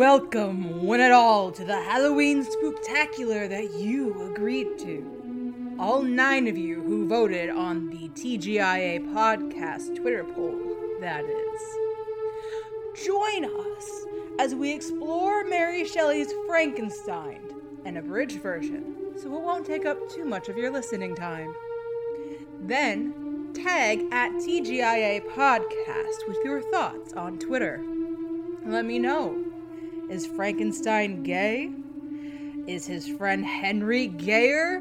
Welcome, one and all, to the Halloween spooktacular that you agreed to. All 9 of you who voted on the TGIA podcast Twitter poll, that is. Join us as we explore Mary Shelley's Frankenstein, an abridged version, so it won't take up too much of your listening time. Then, tag at TGIA podcast with your thoughts on Twitter. Let me know. Is Frankenstein gay? Is his friend Henry gayer?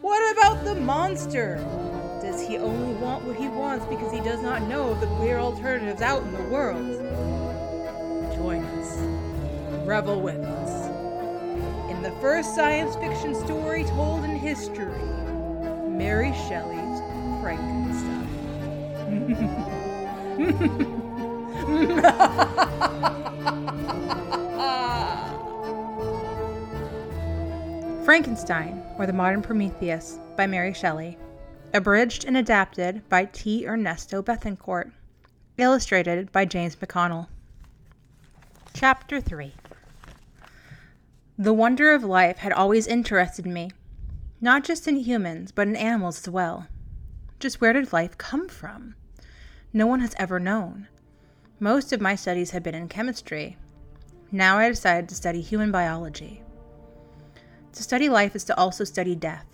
What about the monster? Does he only want what he wants because he does not know of the queer alternatives out in the world? Join us. Revel with us. In the first science fiction story told in history, Mary Shelley's Frankenstein. Frankenstein, or the Modern Prometheus, by Mary Shelley. Abridged and adapted by T. Ernesto Bethencourt. Illustrated by James McConnell. Chapter 3. The wonder of life had always interested me, not just in humans, but in animals as well. Just where did life come from? No one has ever known. Most of my studies had been in chemistry. Now I decided to study human biology. To study life is to also study death.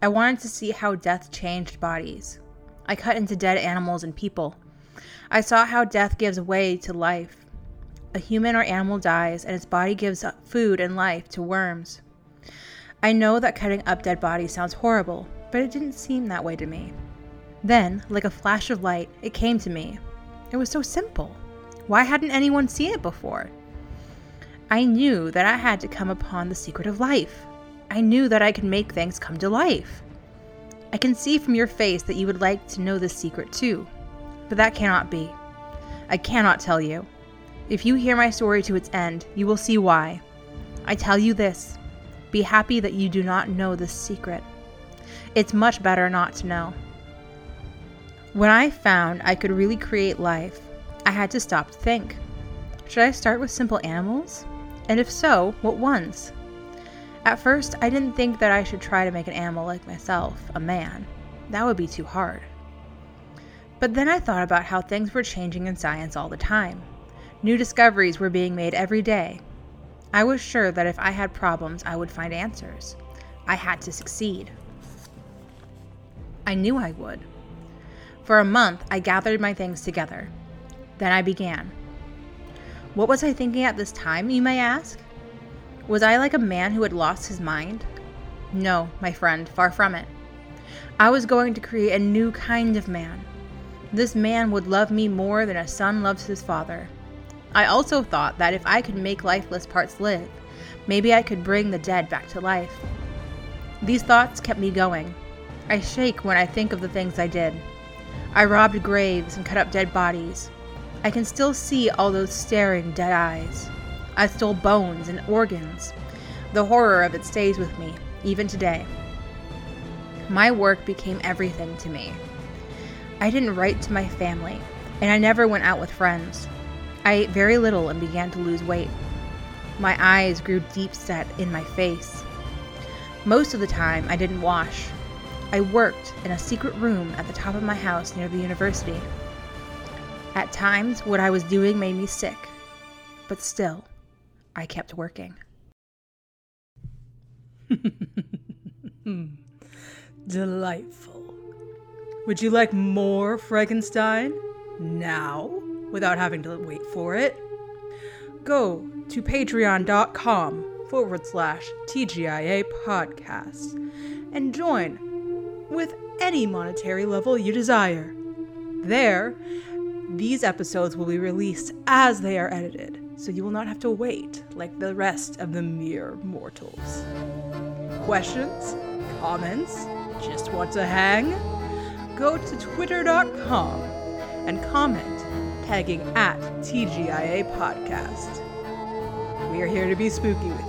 I wanted to see how death changed bodies. I cut into dead animals and people. I saw how death gives way to life. A human or animal dies, and its body gives up food and life to worms. I know that cutting up dead bodies sounds horrible, but it didn't seem that way to me. Then, like a flash of light, it came to me. It was so simple. Why hadn't anyone seen it before? I knew that I had to come upon the secret of life. I knew that I could make things come to life. I can see from your face that you would like to know this secret too, but that cannot be. I cannot tell you. If you hear my story to its end, you will see why. I tell you this. Be happy that you do not know this secret. It's much better not to know. When I found I could really create life, I had to stop to think. Should I start with simple animals? And if so, what ones? At first, I didn't think that I should try to make an animal like myself, a man. That would be too hard. But then I thought about how things were changing in science all the time. New discoveries were being made every day. I was sure that if I had problems, I would find answers. I had to succeed. I knew I would. For a month, I gathered my things together. Then I began. What was I thinking at this time, you may ask? Was I like a man who had lost his mind? No, my friend, far from it. I was going to create a new kind of man. This man would love me more than a son loves his father. I also thought that if I could make lifeless parts live, maybe I could bring the dead back to life. These thoughts kept me going. I shake when I think of the things I did. I robbed graves and cut up dead bodies. I can still see all those staring dead eyes. I stole bones and organs. The horror of it stays with me, even today. My work became everything to me. I didn't write to my family, and I never went out with friends. I ate very little and began to lose weight. My eyes grew deep set in my face. Most of the time, I didn't wash. I worked in a secret room at the top of my house near the university. At times, what I was doing made me sick, but still, I kept working. Delightful. Would you like more Frankenstein? Now, without having to wait for it? Go to patreon.com/TGIA podcast and join with any monetary level you desire. There, these episodes will be released as they are edited, so you will not have to wait like the rest of the mere mortals. Questions? Comments? Just want to hang? Go to twitter.com and comment, tagging at TGIA Podcast. We are here to be spooky with you.